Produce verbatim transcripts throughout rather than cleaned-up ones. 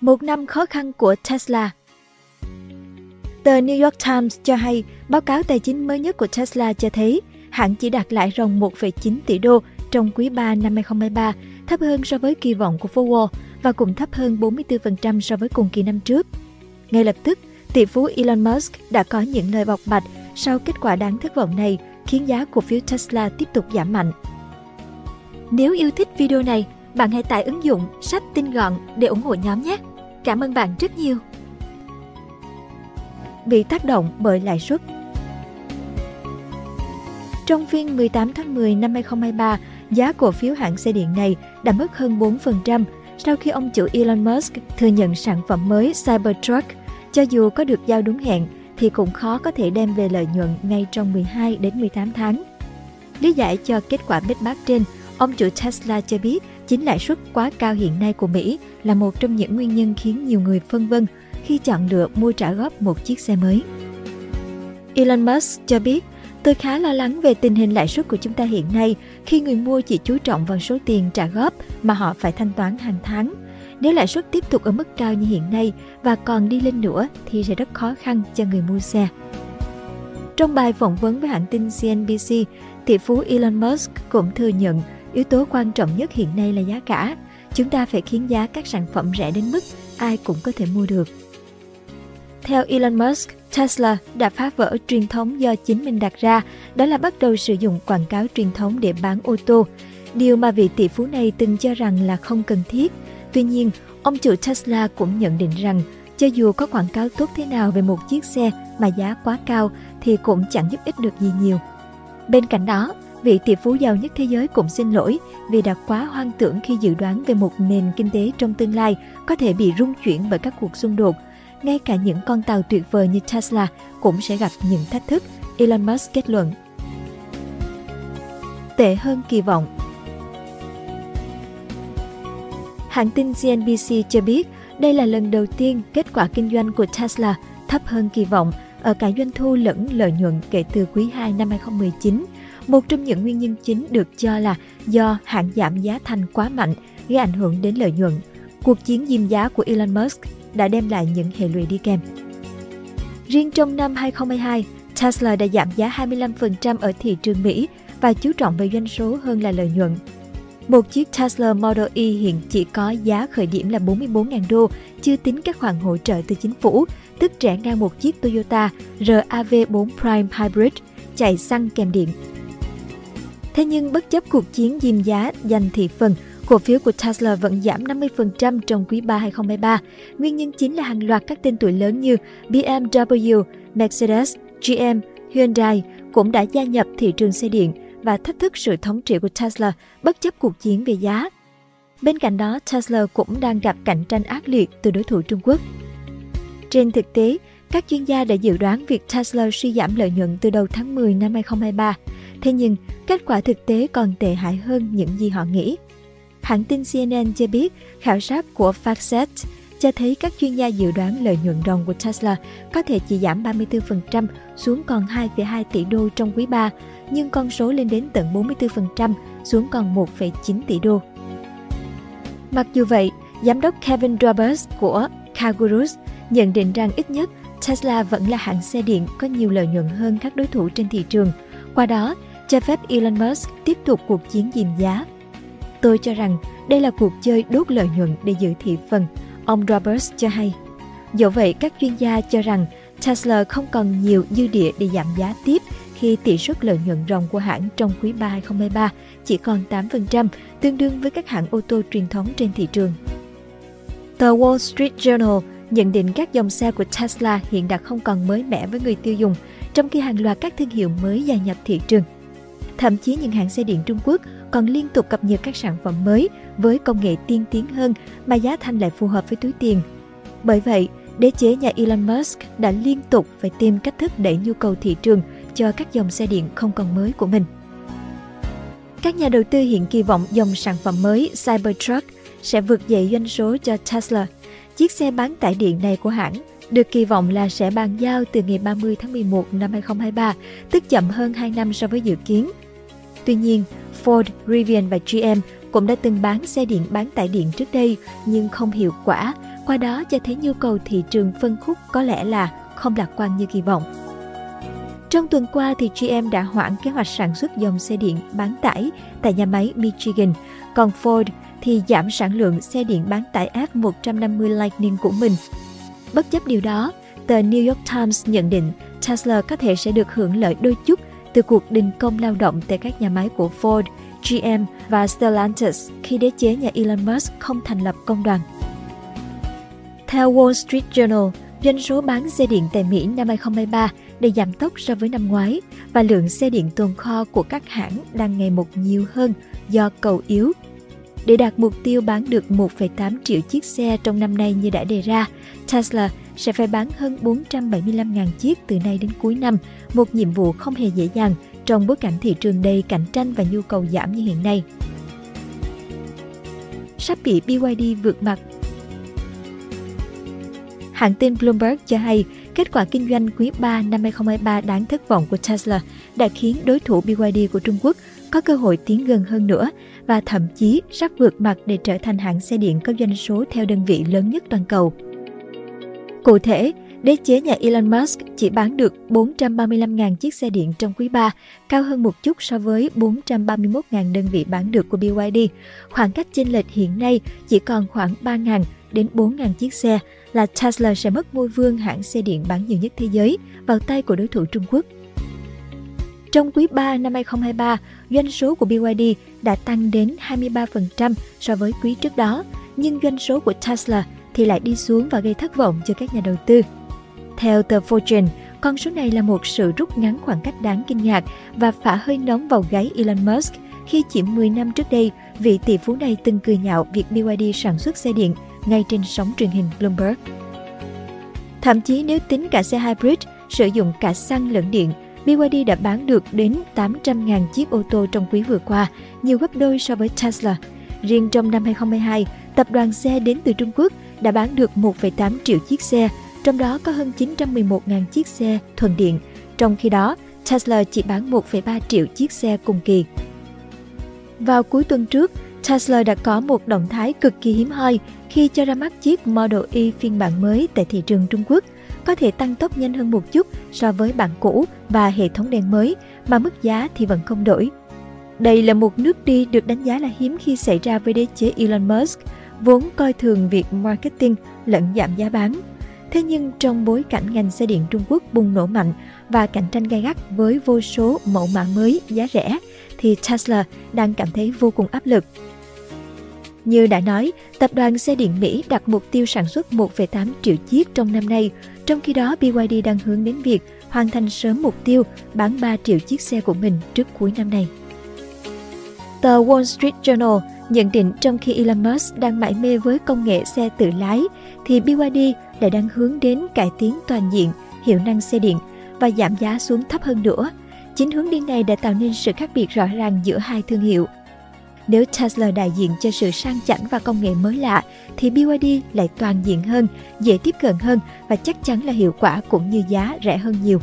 Một năm khó khăn của Tesla. Tờ New York Times cho hay, báo cáo tài chính mới nhất của Tesla cho thấy hãng chỉ đạt lãi ròng một phẩy chín tỷ đô trong quý ba năm hai không hai ba, thấp hơn so với kỳ vọng của Phố Wall và cũng thấp hơn bốn mươi tư phần trăm so với cùng kỳ năm trước. Ngay lập tức, tỷ phú Elon Musk đã có những lời bộc bạch sau kết quả đáng thất vọng này, khiến giá cổ phiếu Tesla tiếp tục giảm mạnh. Nếu yêu thích video này, bạn hãy tải ứng dụng sách tin gọn để ủng hộ nhóm nhé. Cảm ơn bạn rất nhiều. Bị tác động bởi lãi suất. Trong phiên mười tám tháng mười năm hai không hai ba, giá cổ phiếu hãng xe điện này đã mất hơn bốn phần trăm sau khi ông chủ Elon Musk thừa nhận sản phẩm mới Cybertruck, cho dù có được giao đúng hẹn thì cũng khó có thể đem về lợi nhuận ngay trong mười hai đến mười tám tháng. Lý giải cho kết quả bết bát trên, ông chủ Tesla cho biết chính lãi suất quá cao hiện nay của Mỹ là một trong những nguyên nhân khiến nhiều người phân vân khi chọn lựa mua trả góp một chiếc xe mới. Elon Musk cho biết, tôi khá lo lắng về tình hình lãi suất của chúng ta hiện nay khi người mua chỉ chú trọng vào số tiền trả góp mà họ phải thanh toán hàng tháng. Nếu lãi suất tiếp tục ở mức cao như hiện nay và còn đi lên nữa thì sẽ rất khó khăn cho người mua xe. Trong bài phỏng vấn với hãng tin C N B C, tỷ phú Elon Musk cũng thừa nhận yếu tố quan trọng nhất hiện nay là giá cả. Chúng ta phải khiến giá các sản phẩm rẻ đến mức ai cũng có thể mua được. Theo Elon Musk, Tesla đã phá vỡ truyền thống do chính mình đặt ra, đó là bắt đầu sử dụng quảng cáo truyền thống để bán ô tô, điều mà vị tỷ phú này từng cho rằng là không cần thiết. Tuy nhiên, ông chủ Tesla cũng nhận định rằng, cho dù có quảng cáo tốt thế nào về một chiếc xe mà giá quá cao thì cũng chẳng giúp ích được gì nhiều. Bên cạnh đó, vị tỷ phú giàu nhất thế giới cũng xin lỗi vì đã quá hoang tưởng khi dự đoán về một nền kinh tế trong tương lai có thể bị rung chuyển bởi các cuộc xung đột. Ngay cả những con tàu tuyệt vời như Tesla cũng sẽ gặp những thách thức, Elon Musk kết luận. Tệ hơn kỳ vọng. Hãng tin C N B C cho biết đây là lần đầu tiên kết quả kinh doanh của Tesla thấp hơn kỳ vọng ở cả doanh thu lẫn lợi nhuận kể từ quý hai năm hai không một chín. Một trong những nguyên nhân chính được cho là do hãng giảm giá thành quá mạnh gây ảnh hưởng đến lợi nhuận. Cuộc chiến diêm giá của Elon Musk đã đem lại những hệ lụy đi kèm. Riêng trong năm hai không hai hai, Tesla đã giảm giá hai mươi lăm phần trăm ở thị trường Mỹ và chú trọng về doanh số hơn là lợi nhuận. Một chiếc Tesla Model Y hiện chỉ có giá khởi điểm là bốn mươi bốn nghìn đô, chưa tính các khoản hỗ trợ từ chính phủ, tức rẻ ngang một chiếc Toyota R A V bốn Prime Hybrid chạy xăng kèm điện. Thế nhưng bất chấp cuộc chiến diêm giá giành thị phần, cổ phiếu của Tesla vẫn giảm năm mươi phần trăm trong quý ba hai không hai ba. Nguyên nhân chính là hàng loạt các tên tuổi lớn như B M W, Mercedes, G M, Hyundai cũng đã gia nhập thị trường xe điện và thách thức sự thống trị của Tesla bất chấp cuộc chiến về giá. Bên cạnh đó, Tesla cũng đang gặp cạnh tranh ác liệt từ đối thủ Trung Quốc. Trên thực tế, các chuyên gia đã dự đoán việc Tesla suy giảm lợi nhuận từ đầu tháng mười năm hai không hai ba. Thế nhưng, kết quả thực tế còn tệ hại hơn những gì họ nghĩ. Hãng tin C N N cho biết, khảo sát của Factset cho thấy các chuyên gia dự đoán lợi nhuận ròng của Tesla có thể chỉ giảm ba mươi tư phần trăm xuống còn hai phẩy hai tỷ đô trong quý ba, nhưng con số lên đến tận bốn mươi tư phần trăm xuống còn một phẩy chín tỷ đô. Mặc dù vậy, giám đốc Kevin Roberts của Cargurus nhận định rằng ít nhất Tesla vẫn là hãng xe điện có nhiều lợi nhuận hơn các đối thủ trên thị trường, qua đó cho phép Elon Musk tiếp tục cuộc chiến diêm giá. Tôi cho rằng đây là cuộc chơi đốt lợi nhuận để giữ thị phần, ông Roberts cho hay. Dẫu vậy, các chuyên gia cho rằng Tesla không còn nhiều dư địa để giảm giá tiếp khi tỷ suất lợi nhuận ròng của hãng trong quý ba hai không hai ba chỉ còn tám phần trăm, tương đương với các hãng ô tô truyền thống trên thị trường. Tờ Wall Street Journal nhận định các dòng xe của Tesla hiện đã không còn mới mẻ với người tiêu dùng, trong khi hàng loạt các thương hiệu mới gia nhập thị trường. Thậm chí những hãng xe điện Trung Quốc còn liên tục cập nhật các sản phẩm mới với công nghệ tiên tiến hơn mà giá thành lại phù hợp với túi tiền. Bởi vậy, đế chế nhà Elon Musk đã liên tục phải tìm cách thức đẩy nhu cầu thị trường cho các dòng xe điện không còn mới của mình. Các nhà đầu tư hiện kỳ vọng dòng sản phẩm mới Cybertruck sẽ vượt dậy doanh số cho Tesla. Chiếc xe bán tải điện này của hãng được kỳ vọng là sẽ bàn giao từ ngày ba mươi tháng mười một năm hai không hai ba, tức chậm hơn hai năm so với dự kiến. Tuy nhiên, Ford, Rivian và G M cũng đã từng bán xe điện bán tải điện trước đây nhưng không hiệu quả qua đó cho thấy nhu cầu thị trường phân khúc có lẽ là không lạc quan như kỳ vọng. Trong tuần qua, thì giê em đã hoãn kế hoạch sản xuất dòng xe điện bán tải tại nhà máy Michigan, còn Ford thì giảm sản lượng xe điện bán tải F một trăm năm mươi Lightning của mình. Bất chấp điều đó, tờ New York Times nhận định Tesla có thể sẽ được hưởng lợi đôi chút từ cuộc đình công lao động tại các nhà máy của Ford, giê em và Stellantis khi đế chế nhà Elon Musk không thành lập công đoàn. Theo Wall Street Journal, doanh số bán xe điện tại Mỹ năm hai không hai ba đã giảm tốc so với năm ngoái và lượng xe điện tồn kho của các hãng đang ngày một nhiều hơn do cầu yếu. Để đạt mục tiêu bán được một phẩy tám triệu chiếc xe trong năm nay như đã đề ra, Tesla sẽ phải bán hơn bốn trăm bảy mươi lăm nghìn chiếc từ nay đến cuối năm, một nhiệm vụ không hề dễ dàng trong bối cảnh thị trường đầy cạnh tranh và nhu cầu giảm như hiện nay. Sắp bị bê i đê vượt mặt. Hãng tin Bloomberg cho hay, kết quả kinh doanh quý ba năm hai không hai ba đáng thất vọng của Tesla đã khiến đối thủ bê i đê của Trung Quốc có cơ hội tiến gần hơn nữa và thậm chí sắp vượt mặt để trở thành hãng xe điện có doanh số theo đơn vị lớn nhất toàn cầu. Cụ thể, đế chế nhà Elon Musk chỉ bán được bốn trăm ba mươi lăm nghìn chiếc xe điện trong quý ba, cao hơn một chút so với bốn trăm ba mươi mốt nghìn đơn vị bán được của bê i đê. Khoảng cách chênh lệch hiện nay chỉ còn khoảng ba nghìn đến bốn nghìn chiếc xe là Tesla sẽ mất ngôi vương hãng xe điện bán nhiều nhất thế giới vào tay của đối thủ Trung Quốc. Trong quý ba năm hai không hai ba, doanh số của bê i đê đã tăng đến hai mươi ba phần trăm so với quý trước đó, nhưng doanh số của Tesla thì lại đi xuống và gây thất vọng cho các nhà đầu tư. Theo tờ Fortune, con số này là một sự rút ngắn khoảng cách đáng kinh ngạc và phả hơi nóng vào gáy Elon Musk khi chỉ mười năm trước đây, vị tỷ phú này từng cười nhạo việc bê i đê sản xuất xe điện ngay trên sóng truyền hình Bloomberg. Thậm chí nếu tính cả xe hybrid, sử dụng cả xăng lẫn điện, bê i đê đã bán được đến tám trăm nghìn chiếc ô tô trong quý vừa qua, nhiều gấp đôi so với Tesla. Riêng trong năm hai không hai hai, tập đoàn xe đến từ Trung Quốc đã bán được một phẩy tám triệu chiếc xe, trong đó có hơn chín trăm mười một nghìn chiếc xe thuần điện. Trong khi đó, Tesla chỉ bán một phẩy ba triệu chiếc xe cùng kỳ. Vào cuối tuần trước, Tesla đã có một động thái cực kỳ hiếm hoi khi cho ra mắt chiếc Model Y phiên bản mới tại thị trường Trung Quốc, có thể tăng tốc nhanh hơn một chút so với bản cũ và hệ thống đèn mới, mà mức giá thì vẫn không đổi. Đây là một nước đi được đánh giá là hiếm khi xảy ra với đế chế Elon Musk, vốn coi thường việc marketing lẫn giảm giá bán. Thế nhưng trong bối cảnh ngành xe điện Trung Quốc bùng nổ mạnh và cạnh tranh gay gắt với vô số mẫu mã mới giá rẻ, thì Tesla đang cảm thấy vô cùng áp lực. Như đã nói, tập đoàn xe điện Mỹ đặt mục tiêu sản xuất một phẩy tám triệu chiếc trong năm nay, trong khi đó bê i đê đang hướng đến việc hoàn thành sớm mục tiêu bán ba triệu chiếc xe của mình trước cuối năm nay. Tờ Wall Street Journal nhận định trong khi Elon Musk đang mải mê với công nghệ xe tự lái, thì bê i đê lại đang hướng đến cải tiến toàn diện hiệu năng xe điện và giảm giá xuống thấp hơn nữa. Chính hướng đi này đã tạo nên sự khác biệt rõ ràng giữa hai thương hiệu. Nếu Tesla đại diện cho sự sang chảnh và công nghệ mới lạ, thì bê i đê lại toàn diện hơn, dễ tiếp cận hơn và chắc chắn là hiệu quả cũng như giá rẻ hơn nhiều.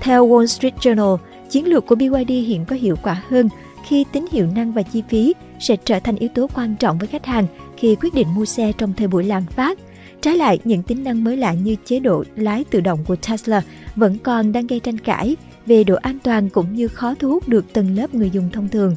Theo Wall Street Journal, chiến lược của bê i đê hiện có hiệu quả hơn khi tính hiệu năng và chi phí sẽ trở thành yếu tố quan trọng với khách hàng khi quyết định mua xe trong thời buổi lạm phát. Trái lại, những tính năng mới lạ như chế độ lái tự động của Tesla vẫn còn đang gây tranh cãi về độ an toàn cũng như khó thu hút được tầng lớp người dùng thông thường.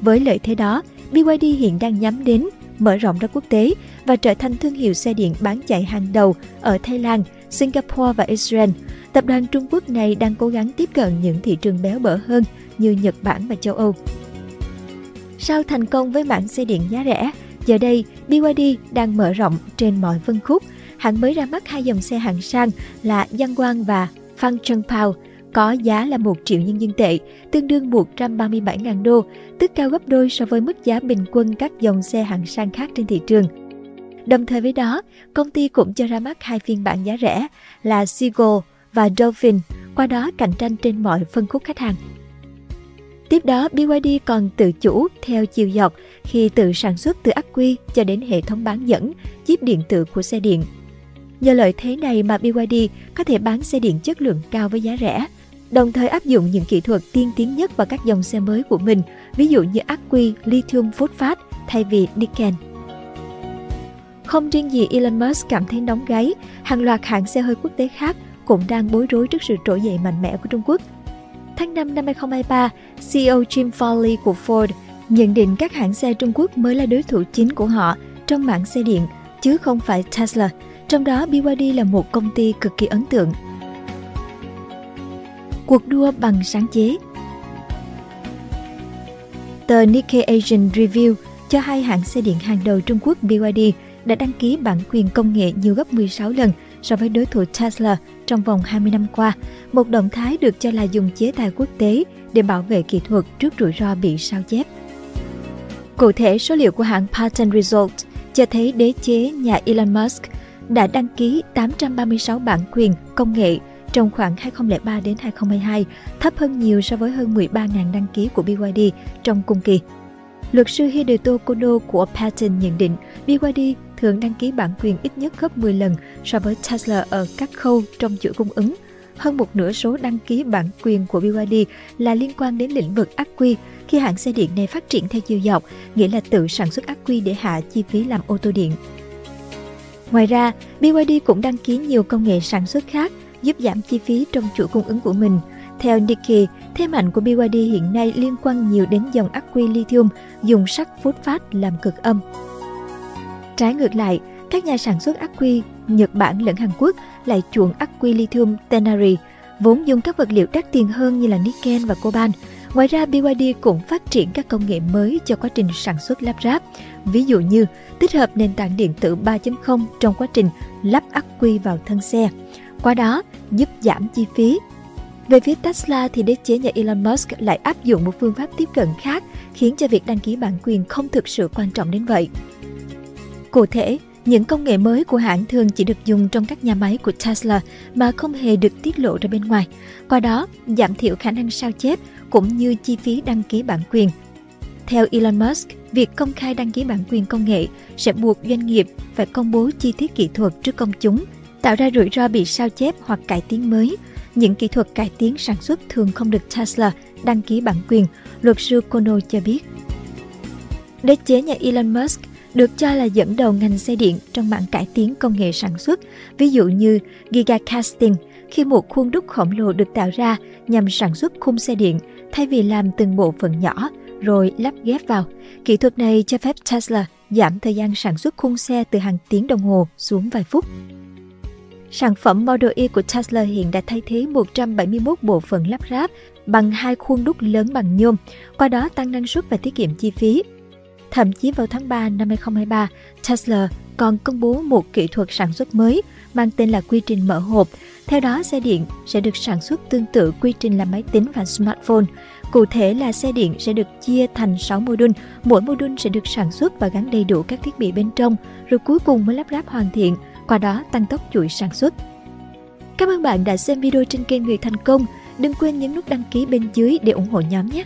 Với lợi thế đó, bê i đê hiện đang nhắm đến mở rộng ra quốc tế và trở thành thương hiệu xe điện bán chạy hàng đầu ở Thái Lan, Singapore và Israel. Tập đoàn Trung Quốc này đang cố gắng tiếp cận những thị trường béo bở hơn như Nhật Bản và châu Âu. Sau thành công với mảng xe điện giá rẻ, giờ đây bê i đê đang mở rộng trên mọi phân khúc. Hãng mới ra mắt hai dòng xe hạng sang là Yangwang và Fangchengbao, có giá là một triệu nhân dân tệ, tương đương một trăm ba mươi bảy nghìn đô, tức cao gấp đôi so với mức giá bình quân các dòng xe hạng sang khác trên thị trường. Đồng thời với đó, công ty cũng cho ra mắt hai phiên bản giá rẻ là Seagull và Dolphin, qua đó cạnh tranh trên mọi phân khúc khách hàng. Tiếp đó, bê i đê còn tự chủ theo chiều dọc khi tự sản xuất từ ắc quy cho đến hệ thống bán dẫn, chip điện tử của xe điện. Nhờ lợi thế này mà bê i đê có thể bán xe điện chất lượng cao với giá rẻ, đồng thời áp dụng những kỹ thuật tiên tiến nhất vào các dòng xe mới của mình, ví dụ như ắc quy lithium phosphate thay vì nickel. Không riêng gì Elon Musk cảm thấy nóng gáy, hàng loạt hãng xe hơi quốc tế khác cũng đang bối rối trước sự trỗi dậy mạnh mẽ của Trung Quốc. Tháng năm năm hai không hai ba, xê e ô Jim Farley của Ford nhận định các hãng xe Trung Quốc mới là đối thủ chính của họ trong mảng xe điện, chứ không phải Tesla. Trong đó, bê i đê là một công ty cực kỳ ấn tượng. Cuộc đua bằng sáng chế. Tờ Nikkei Asian Review cho hai hãng xe điện hàng đầu Trung Quốc bê i đê đã đăng ký bản quyền công nghệ nhiều gấp mười sáu lần so với đối thủ Tesla trong vòng hai mươi năm qua, một động thái được cho là dùng chế tài quốc tế để bảo vệ kỹ thuật trước rủi ro bị sao chép. Cụ thể, số liệu của hãng Patent Result cho thấy đế chế nhà Elon Musk đã đăng ký tám trăm ba mươi sáu bản quyền công nghệ trong khoảng hai không không ba đến hai không hai hai, thấp hơn nhiều so với hơn mười ba nghìn đăng ký của bê i đê trong cùng kỳ. Luật sư Hideto Kodo của Patent nhận định bê i đê thường đăng ký bản quyền ít nhất gấp mười lần so với Tesla ở các khâu trong chuỗi cung ứng. Hơn một nửa số đăng ký bản quyền của bê i đê là liên quan đến lĩnh vực ắc quy, khi hãng xe điện này phát triển theo chiều dọc, nghĩa là tự sản xuất ắc quy để hạ chi phí làm ô tô điện. Ngoài ra, bê i đê cũng đăng ký nhiều công nghệ sản xuất khác giúp giảm chi phí trong chuỗi cung ứng của mình. Theo Nikkei, thế mạnh của bê i đê hiện nay liên quan nhiều đến dòng ắc quy lithium dùng sắt phốt phát làm cực âm. Trái ngược lại, các nhà sản xuất ắc quy Nhật Bản lẫn Hàn Quốc lại chuộng ắc quy lithium ternary, vốn dùng các vật liệu đắt tiền hơn như là nickel và coban. Ngoài ra, bê i đê cũng phát triển các công nghệ mới cho quá trình sản xuất lắp ráp, ví dụ như tích hợp nền tảng điện tử ba chấm không trong quá trình lắp ắc quy vào thân xe, qua đó giúp giảm chi phí. Về phía Tesla thì đế chế nhà Elon Musk lại áp dụng một phương pháp tiếp cận khác, khiến cho việc đăng ký bản quyền không thực sự quan trọng đến vậy. Cụ thể, những công nghệ mới của hãng thường chỉ được dùng trong các nhà máy của Tesla mà không hề được tiết lộ ra bên ngoài, qua đó giảm thiểu khả năng sao chép cũng như chi phí đăng ký bản quyền. Theo Elon Musk, việc công khai đăng ký bản quyền công nghệ sẽ buộc doanh nghiệp phải công bố chi tiết kỹ thuật trước công chúng, tạo ra rủi ro bị sao chép hoặc cải tiến mới. Những kỹ thuật cải tiến sản xuất thường không được Tesla đăng ký bản quyền, luật sư Kono cho biết. Đế chế nhà Elon Musk được cho là dẫn đầu ngành xe điện trong mảng cải tiến công nghệ sản xuất, ví dụ như gigacasting, khi một khuôn đúc khổng lồ được tạo ra nhằm sản xuất khung xe điện thay vì làm từng bộ phận nhỏ rồi lắp ghép vào. Kỹ thuật này cho phép Tesla giảm thời gian sản xuất khung xe từ hàng tiếng đồng hồ xuống vài phút. Sản phẩm Model Y của Tesla hiện đã thay thế một trăm bảy mươi mốt bộ phận lắp ráp bằng hai khuôn đúc lớn bằng nhôm, qua đó tăng năng suất và tiết kiệm chi phí. Thậm chí vào tháng ba năm hai không hai ba, Tesla còn công bố một kỹ thuật sản xuất mới mang tên là quy trình mở hộp. Theo đó, xe điện sẽ được sản xuất tương tự quy trình làm máy tính và smartphone. Cụ thể là xe điện sẽ được chia thành sáu mô đun, mỗi mô đun sẽ được sản xuất và gắn đầy đủ các thiết bị bên trong, rồi cuối cùng mới lắp ráp hoàn thiện, qua đó tăng tốc chuỗi sản xuất. Cảm ơn bạn đã xem video trên kênh Người Thành Công. Đừng quên nhấn nút đăng ký bên dưới để ủng hộ nhóm nhé!